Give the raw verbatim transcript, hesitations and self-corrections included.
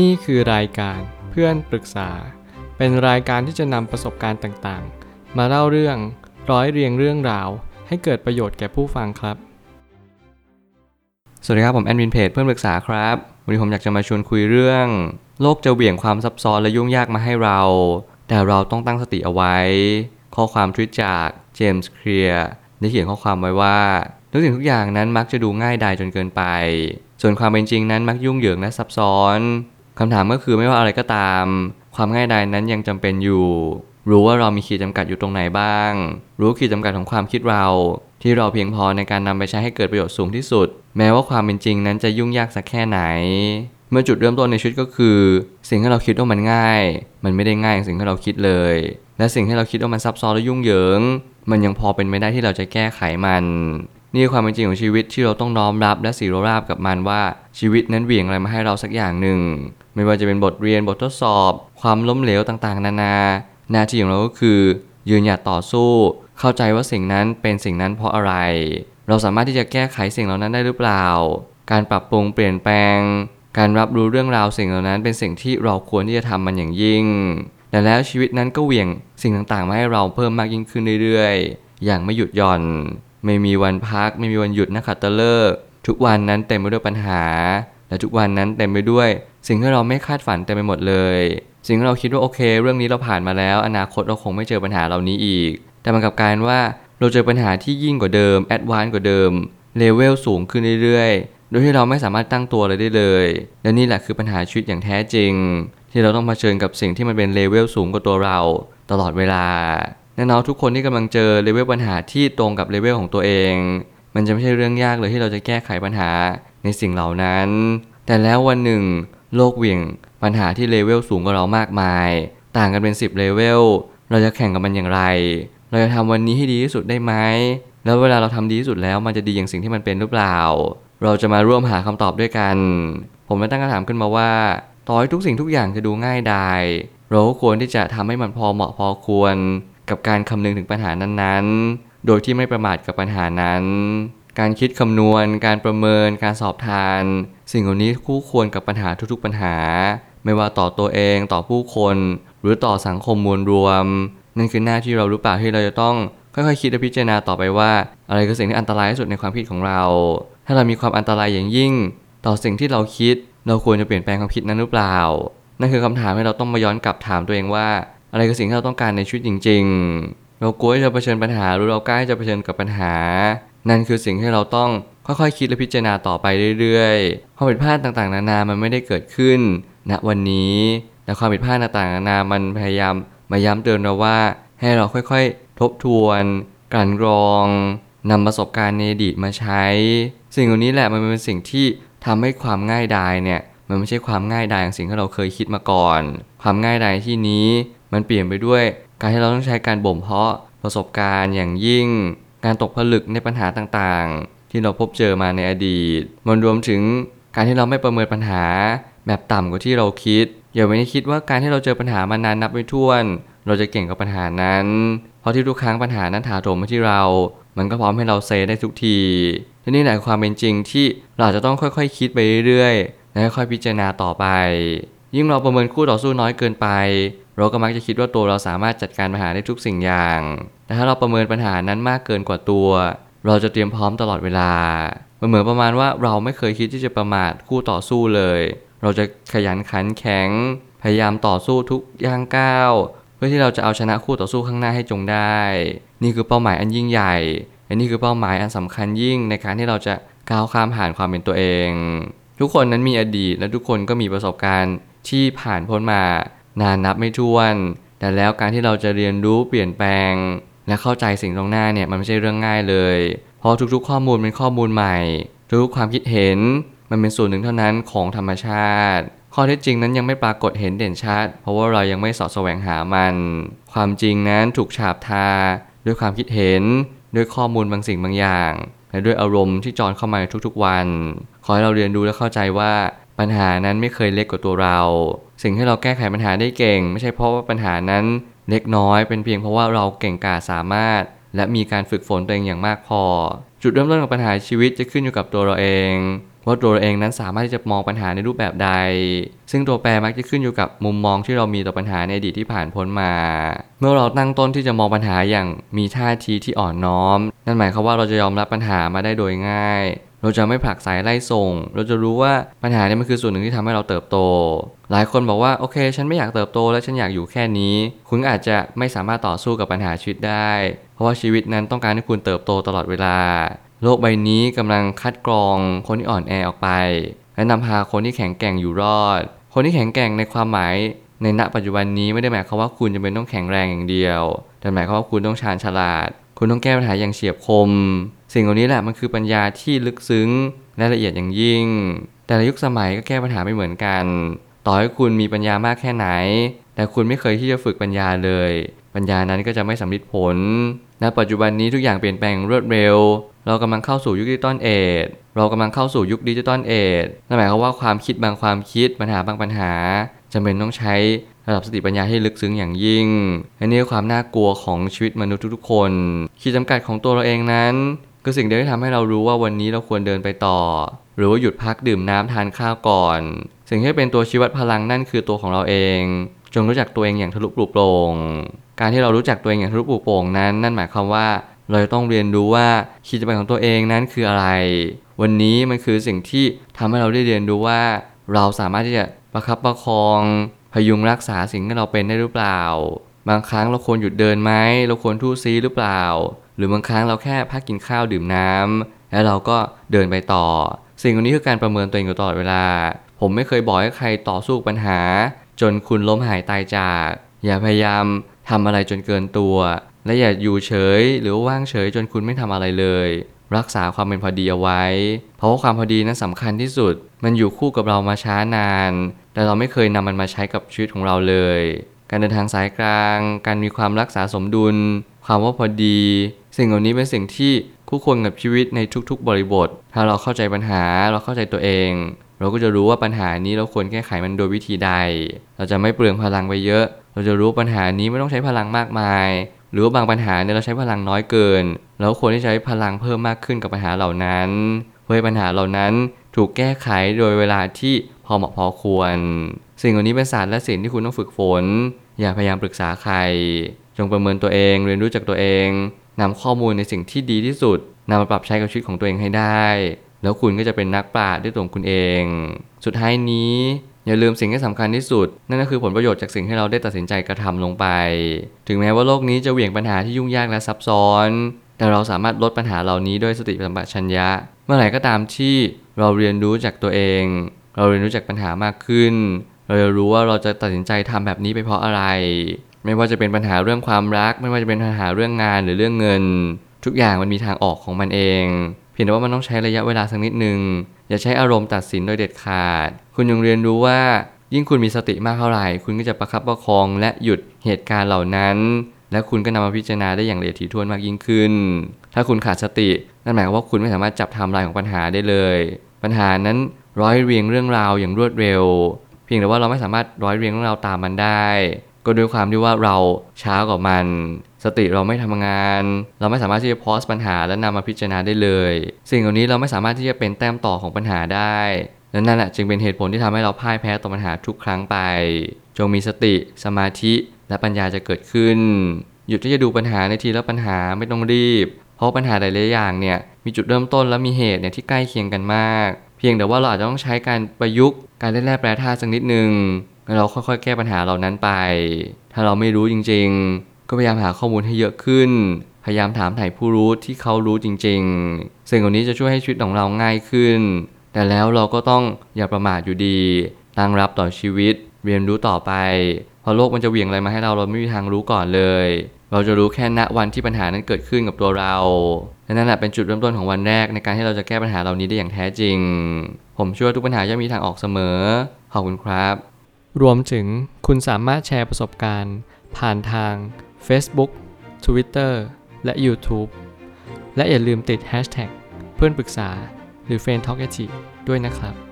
นี่คือรายการเพื่อนปรึกษาเป็นรายการที่จะนำประสบการณ์ต่างๆมาเล่าเรื่องร้อยเรียงเรื่องราวให้เกิดประโยชน์แก่ผู้ฟังครับสวัสดีครับผมแอดมินเพจเพื่อนปรึกษาครับวันนี้ผมอยากจะมาชวนคุยเรื่องโลกจะเหวี่ยงความซับซ้อนและยุ่งยากมาให้เราแต่เราต้องตั้งสติเอาไว้ข้อความทวิตจากเจมส์เคลียร์ได้เขียนข้อความไว้ว่าทุกสิ่งทุกอย่างนั้นมักจะดูง่ายดายจนเกินไปส่วนความเป็นจริงนั้นมักยุ่งเหยิงและซับซ้อนคำถามก็คือไม่ว่าอะไรก็ตามความง่ายดายนั้นยังจำเป็นอยู่รู้ว่าเรามีขีดจำกัดอยู่ตรงไหนบ้างรู้ขีดจำกัดของความคิดเราที่เราเพียงพอในการนำไปใช้ให้เกิดประโยชน์สูงที่สุดแม้ว่าความเป็นจริงนั้นจะยุ่งยากสักแค่ไหนเมื่อจุดเริ่มต้นในชีวิตก็คือสิ่งที่เราคิดว่ามันง่ายมันไม่ได้ง่ายอย่างสิ่งที่เราคิดเลยและสิ่งที่เราคิดว่ามันซับซ้อนและยุ่งเหยิงมันยังพอเป็นไปได้ที่เราจะแก้ไขมันนี่ความเป็นจริงของชีวิตที่เราต้องน้อมรับและสีโรราบกับมันว่าชีวิตนั้นเหวี่ยงอะไรมาให้เราสักอย่างหนึ่งไม่ว่าจะเป็นบทเรียนบททดสอบความล้มเหลวต่างๆนานาหน้าที่ของเราก็คือยืนหยัดต่อสู้เข้าใจว่าสิ่งนั้นเป็นสิ่งนั้นเพราะอะไรเราสามารถที่จะแก้ไขสิ่งเหล่านั้นได้หรือเปล่าการปรับปรุงเปลี่ยนแปลงการรับรู้เรื่องราวสิ่งเหล่านั้นเป็นสิ่งที่เราควรที่จะทำมันอย่างยิ่งแต่แล้วชีวิตนั้นก็เหวี่ยงสิ่งต่างๆมาให้เราเพิ่มมากยิ่งขึ้นเรื่อยๆอย่างไม่หยุดหย่อนไม่มีวันพักไม่มีวันหยุดนะคะตะเลิกทุกวันนั้นเต็มไปด้วยปัญหาและทุกวันนั้นเต็มไปด้วยสิ่งที่เราไม่คาดฝันเต็มไปหมดเลยสิ่งที่เราคิดว่าโอเคเรื่องนี้เราผ่านมาแล้วอนาคตเราคงไม่เจอปัญหาเหล่านี้อีกแต่มันกลับกลายว่าเราเจอปัญหาที่ยิ่งกว่าเดิมแอดวานซ์กว่าเดิมเลเวลสูงขึ้นเรื่อยๆโดยที่เราไม่สามารถตั้งตัวอะไรได้เลยและนี่แหละคือปัญหาชีวิตอย่างแท้จริงที่เราต้องเผชิญกับสิ่งที่มันเป็นเลเวลสูงกว่าตัวเราตลอดเวลาแน่นอนทุกคนที่กำลังเจอเลเวลปัญหาที่ตรงกับเลเวลของตัวเองมันจะไม่ใช่เรื่องยากเลยที่เราจะแก้ไขปัญหาในสิ่งเหล่านั้นแต่แล้ววันหนึ่งโลกเหวี่ยงปัญหาที่เลเวลสูงกว่าเรามากมายต่างกันเป็นสิบเลเวลเราจะแข่งกับมันอย่างไรเราจะทำวันนี้ให้ดีที่สุดได้ไหมแล้วเวลาเราทำดีที่สุดแล้วมันจะดีอย่างสิ่งที่มันเป็นหรือเปล่าเราจะมาร่วมหาคำตอบด้วยกันผมได้ตั้งคำถามขึ้นมาว่าต่อให้ทุกสิ่งทุกอย่างจะดูง่ายดายเราก็ควรที่จะทำให้มันพอเหมาะพอควรกับการคำนึงถึงปัญหานั้นๆโดยที่ไม่ประมาทกับปัญหานั้นการคิดคำนวณการประเมินการสอบทานสิ่งเหล่านี้คู่ควรกับปัญหาทุกๆปัญหาไม่ว่าต่อตัวเองต่อผู้คนหรือต่อสังคมมวลรวมนั่นคือหน้าที่เราหรือเปล่าที่เราจะต้องค่อยๆ ค, คิดและพิจารณาต่อไปว่าอะไรคือสิ่งที่อันตรายที่สุดในความคิดของเราถ้าเรามีความอันตรายอย่างยิ่งต่อสิ่งที่เราคิดเราควรจะเปลี่ยนแปลงความคิดนั้นหรือเปล่านั่นคือคำถามที่เราต้องมาย้อนกลับถามตัวเองว่าอะไรคือสิ่งที่เราต้องการในชีวิตจริงๆเรากลัวจะเผชิญปัญหาหรือเราใกล้จะเผชิญกับปัญหานั่นคือสิ่งที่เราต้องค่อยๆ ค, คิดและพิจารณาต่อไปเรื่อยๆความผิดพลาดต่างๆนานามันไม่ได้เกิดขึ้นณนะวันนี้แต่ความผิดพลาดต่างๆนานามันพยายามมาย้ำเตือนเราว่าให้เราค่อยๆทบทวนกลั่นกรองนำประสบการณ์ในอดีตมาใช้สิ่งเหล่านี้แหละมันเป็นสิ่งที่ทำให้ความง่ายดายเนี่ยมันไม่ใช่ความง่ายดายอย่างสิ่งที่เราเคยคิดมาก่อนความง่ายดายที่นี้มันเปลี่ยนไปด้วยการที่เราต้องใช้การบ่มเพาะประสบการณ์อย่างยิ่งการตกผลึกในปัญหาต่างๆที่เราพบเจอมาในอดีตมันรวมถึงการที่เราไม่ประเมินปัญหาแบบต่ำกว่าที่เราคิดอย่าไปคิดว่าการที่เราเจอปัญหามานานนับไม่ถ้วนเราจะเก่งกับปัญหานั้นเพราะที่ทุกครั้งปัญหานั้นถาโถมมาที่เรามันก็พร้อมให้เราเซได้ทุกทีทีนี้แหละความเป็นจริงที่เราจะต้องค่อยๆ ค, คิดไปเรื่อยๆและค่อยๆพิจารณาต่อไปยิ่งเราประเมินคู่ต่อสู้น้อยเกินไปเราก็มักจะคิดว่าตัวเราสามารถจัดการปัญหาได้ทุกสิ่งอย่างแต่ถ้าเราประเมินปัญหานั้นมากเกินกว่าตัวเราจะเตรียมพร้อมตลอดเวลามันเหมือนประมาณว่าเราไม่เคยคิดที่จะประมาทคู่ต่อสู้เลยเราจะขยันขันแข็งพยายามต่อสู้ทุกย่างก้าวเพื่อที่เราจะเอาชนะคู่ต่อสู้ข้างหน้าให้จงได้นี่คือเป้าหมายอันยิ่งใหญ่และนี่คือเป้าหมายอันสำคัญยิ่งในการที่เราจะก้าวข้ามผ่านความเป็นตัวเองทุกคนนั้นมีอดีตและทุกคนก็มีประสบการณ์ที่ผ่านพ้นมานานนับไม่ถ้วนแต่แล้วการที่เราจะเรียนรู้เปลี่ยนแปลงและเข้าใจสิ่งตรงหน้าเนี่ยมันไม่ใช่เรื่องง่ายเลยเพราะทุกๆข้อมูลเป็นข้อมูลใหม่ทุกความคิดเห็นมันเป็นส่วนหนึ่งเท่านั้นของธรรมชาติข้อเท็จจริงนั้นยังไม่ปรากฏเห็นเด่นชัดเพราะว่าเรายังไม่สอดแสวงหามันความจริงนั้นถูกฉาบทาด้วยความคิดเห็นด้วยข้อมูลบางสิ่งบางอย่างและด้วยอารมณ์ที่จอนเข้ามาในทุกๆวันขอให้เราเรียนรู้และเข้าใจว่าปัญหานั้นไม่เคยเล็กกว่าตัวเราสิ่งที่เราแก้ไขปัญหาได้เก่งไม่ใช่เพราะว่าปัญหานั้นเล็กน้อยเป็นเพียงเพราะว่าเราเก่งกาจสามารถและมีการฝึกฝนตัวเองอย่างมากพอจุดเริ่มต้นของปัญหาชีวิตจะขึ้นอยู่กับตัวเราเอง ว่าตัวเองนั้นสามารถที่จะมองปัญหาในรูปแบบใดซึ่งตัวแปรมักจะขึ้นอยู่กับมุมมองที่เรามีต่อปัญหาในอดีตที่ผ่านพ้นมาเมื่อเราตั้งต้นที่จะมองปัญหาอย่างมีท่าทีที่อ่อนน้อมนั่นหมายความว่าเราจะยอมรับปัญหามาได้โดยง่ายเราจะไม่ผลักไสไล่ส่งเราจะรู้ว่าปัญหาเนี่ยมันคือส่วนหนึ่งที่ทำให้เราเติบโตหลายคนบอกว่าโอเคฉันไม่อยากเติบโตและฉันอยากอยู่แค่นี้คุณอาจจะไม่สามารถต่อสู้กับปัญหาชีวิตได้เพราะว่าชีวิตนั้นต้องการให้คุณเติบโตตลอดเวลาโลกใบนี้กำลังคัดกรองคนที่อ่อนแอออกไปและนำพาคนที่แข็งแกร่งอยู่รอดคนที่แข็งแกร่งในความหมายในณปัจจุบันนี้ไม่ได้หมายความว่าคุณจะเป็นต้องแข็งแรงอย่างเดียวแต่หมายความว่าคุณต้องชาญฉลาดคุณต้องแก้ปัญหาอย่างเฉียบคมสิ่งเหล่านี้แหละมันคือปัญญาที่ลึกซึ้งและละเอียดอย่างยิ่งแต่ละยุคสมัยก็แก้ปัญหาไม่เหมือนกันต่อให้คุณมีปัญญามากแค่ไหนแต่คุณไม่เคยที่จะฝึกปัญญาเลยปัญญานั้นก็จะไม่สำเร็จผลณปัจจุบันนี้ทุกอย่างเปลี่ยนแปลงรวดเร็วเรากำลังเข้าสู่ยุคดิจิตอลเอจเรากำลังเข้าสู่ยุคดิจิตอลเอจนั่นหมายความว่าความคิดบางความคิดปัญหาบางปัญหาจำเป็นต้องใช้ระดับสติปัญญาให้ลึกซึ้งอย่างยิ่งอันนี้คือความน่ากลัวของชีวิตมนุษย์ทุกๆคนขีดจำกัดของตัวเราเองนั้นก็สิ่งเดียวที่ทำให้เรารู้ว่าวันนี้เราควรเดินไปต่อหรือว่าหยุดพักดื่มน้ำทานข้าวก่อนสิ่งที่เป็นตัวชี้วัดพลังนั่นคือตัวของเราเองจงรู้จักตัวเองอย่างทะลุปลุกโปร่งการที่เรารู้จักตัวเองอย่างทะลุปลุกโปร่งนั้นนั่นหมายความว่าเราต้องเรียนรู้ว่าขีดจำกัดของตัวเองนั้นคืออะไรวันนี้มันคือสิ่งที่ทำให้เราได้เรียนรู้ว่าเราสามารถที่จะประคับประคองพยุงรักษาสิ่งที่เราเป็นได้หรือเปล่าบางครั้งเราควรหยุดเดินไหมเราควรทู่ซีหรือเปล่าหรือบางครั้งเราแค่พักกินข้าวดื่มน้ำและเราก็เดินไปต่อสิ่งนี้คือการประเมินตัวเองอยู่ตลอดเวลาผมไม่เคยบอกให้ใครต่อสู้ปัญหาจนคุณล้มหายตายจากอย่าพยายามทำอะไรจนเกินตัวและอย่าอยู่เฉยหรือว่างเฉยจนคุณไม่ทำอะไรเลยรักษาความเป็นพอดีเอาไว้เพราะว่าความพอดีนั้นสำคัญที่สุดมันอยู่คู่กับเรามาช้านานแต่เราไม่เคยนำมันมาใช้กับชีวิตของเราเลยการเดินทางสายกลางการมีความรักษาสมดุลความว่าพอดีสิ่งเหล่านี้เป็นสิ่งที่คู่ควรกับชีวิตในทุกๆบริบทถ้าเราเข้าใจปัญหาเราเข้าใจตัวเองเราก็จะรู้ว่าปัญหานี้เราควรแก้ไขมันโดยวิธีใดเราจะไม่เปลืองพลังไปเยอะเราจะรู้ปัญหานี้ไม่ต้องใช้พลังมากมายหรือว่าบางปัญหาเนี่ยเราใช้พลังน้อยเกินเราควรที่ใช้พลังเพิ่มมากขึ้นกับปัญหาเหล่านั้นเพื่อให้ปัญหาเหล่านั้นถูกแก้ไขโดยเวลาที่พอเหมาะพอควรสิ่งเหล่านี้เป็นศาสตร์และศิลป์ที่คุณต้องฝึกฝนอย่าพยายามปรึกษาใครจงประเมินตัวเองเรียนรู้จากตัวเองนำข้อมูลในสิ่งที่ดีที่สุดนำมาปรับใช้กับชีวิตของตัวเองให้ได้แล้วคุณก็จะเป็นนักปราชญ์ด้วยตัวคุณเองสุดท้ายนี้อย่าลืมสิ่งที่สำคัญที่สุดนั่นก็คือผลประโยชน์จากสิ่งที่เราได้ตัดสินใจกระทำลงไปถึงแม้ว่าโลกนี้จะเหวี่ยงปัญหาที่ยุ่งยากและซับซ้อนแต่เราสามารถลดปัญหาเหล่านี้ด้วยสติสัมปชัญญะเมื่อไหร่ก็ตามที่เราเรียนรู้จากตัวเองเราเรียนรู้จากปัญหามากขึ้นเราจะรู้ว่าเราจะตัดสินใจทำแบบนี้ไปเพราะอะไรไม่ว่าจะเป็นปัญหาเรื่องความรักไม่ว่าจะเป็นปัญหาเรื่องงานหรือเรื่องเงินทุกอย่างมันมีทางออกของมันเองเพียงแต่ว่ามันต้องใช้ระยะเวลาสักนิดนึงอย่าใช้อารมณ์ตัดสินโดยเด็ดขาดคุณยังเรียนรู้ว่ายิ่งคุณมีสติมากเท่าไหร่คุณก็จะประคับประคองและหยุดเหตุการณ์เหล่านั้นและคุณก็นำมาพิจารณาได้อย่างละเอียดถี่ถ้วนมากยิ่งขึ้นถ้าคุณขาดสตินั่นหมายความว่าคุณไม่สามารถจับไทม์ไลน์ของปัญหาได้เลยปัญหานั้นร้อยเรียงเรื่องราวอย่างรวดเร็วเพียงแต่ว่าเราไม่สามารถร้อยเรียงเรื่องราวตามมันได้ก็ด้วยความที่ว่าเราช้ากว่ามันสติเราไม่ทำงานเราไม่สามารถที่จะพอสปัญหาและนำมาพิจารณาได้เลยสิ่งเหล่านี้เราไม่สามารถที่จะเป็นแต้มต่อของปัญหาได้และนั่นแหละจึงเป็นเหตุผลที่ทำให้เราพ่ายแพ้ต่อปัญหาทุกครั้งไปจงมีสติสมาธิและปัญญาจะเกิดขึ้นหยุดที่จะดูปัญหาในทีละปัญหาไม่ต้องรีบเพราะปัญหาหลายๆอย่างเนี่ยมีจุดเริ่มต้นและมีเหตุเนี่ยที่ใกล้เคียงกันมากเพียงแต่ว่าเราอาจจะต้องใช้การประยุกต์การเล่นแร่แปรธาตุสักนิดนึงเราค่อยๆแก้ปัญหาเหล่านั้นไปถ้าเราไม่รู้จริงๆก็พยายามหาข้อมูลให้เยอะขึ้นพยายามถามไถ่ผู้รู้ที่เขารู้จริงๆสิ่งเหล่านี้จะช่วยให้ชีวิตของเราง่ายขึ้นแต่แล้วเราก็ต้องอย่าประมาทอยู่ดีตั้งรับต่อชีวิตเรียนรู้ต่อไปเพราะโลกมันจะเหวี่ยงอะไรมาให้เราเราไม่มีทางรู้ก่อนเลยเราจะรู้แค่ณวันที่ปัญหานั้นเกิดขึ้นกับตัวเราและนั่นแหละเป็นจุดเริ่มต้นของวันแรกในการที่เราจะแก้ปัญหาเหล่านี้ได้อย่างแท้จริงผมเชื่อทุกปัญหาย่อมมีทางออกเสมอขอบคุณครับรวมถึงคุณสามารถแชร์ประสบการณ์ผ่านทาง Facebook Twitter และ YouTube และอย่าลืมติด แฮชแท็ก เพื่อนปรึกษาหรือ เฟรนด์ ทอล์ก แอท ด้วยนะครับ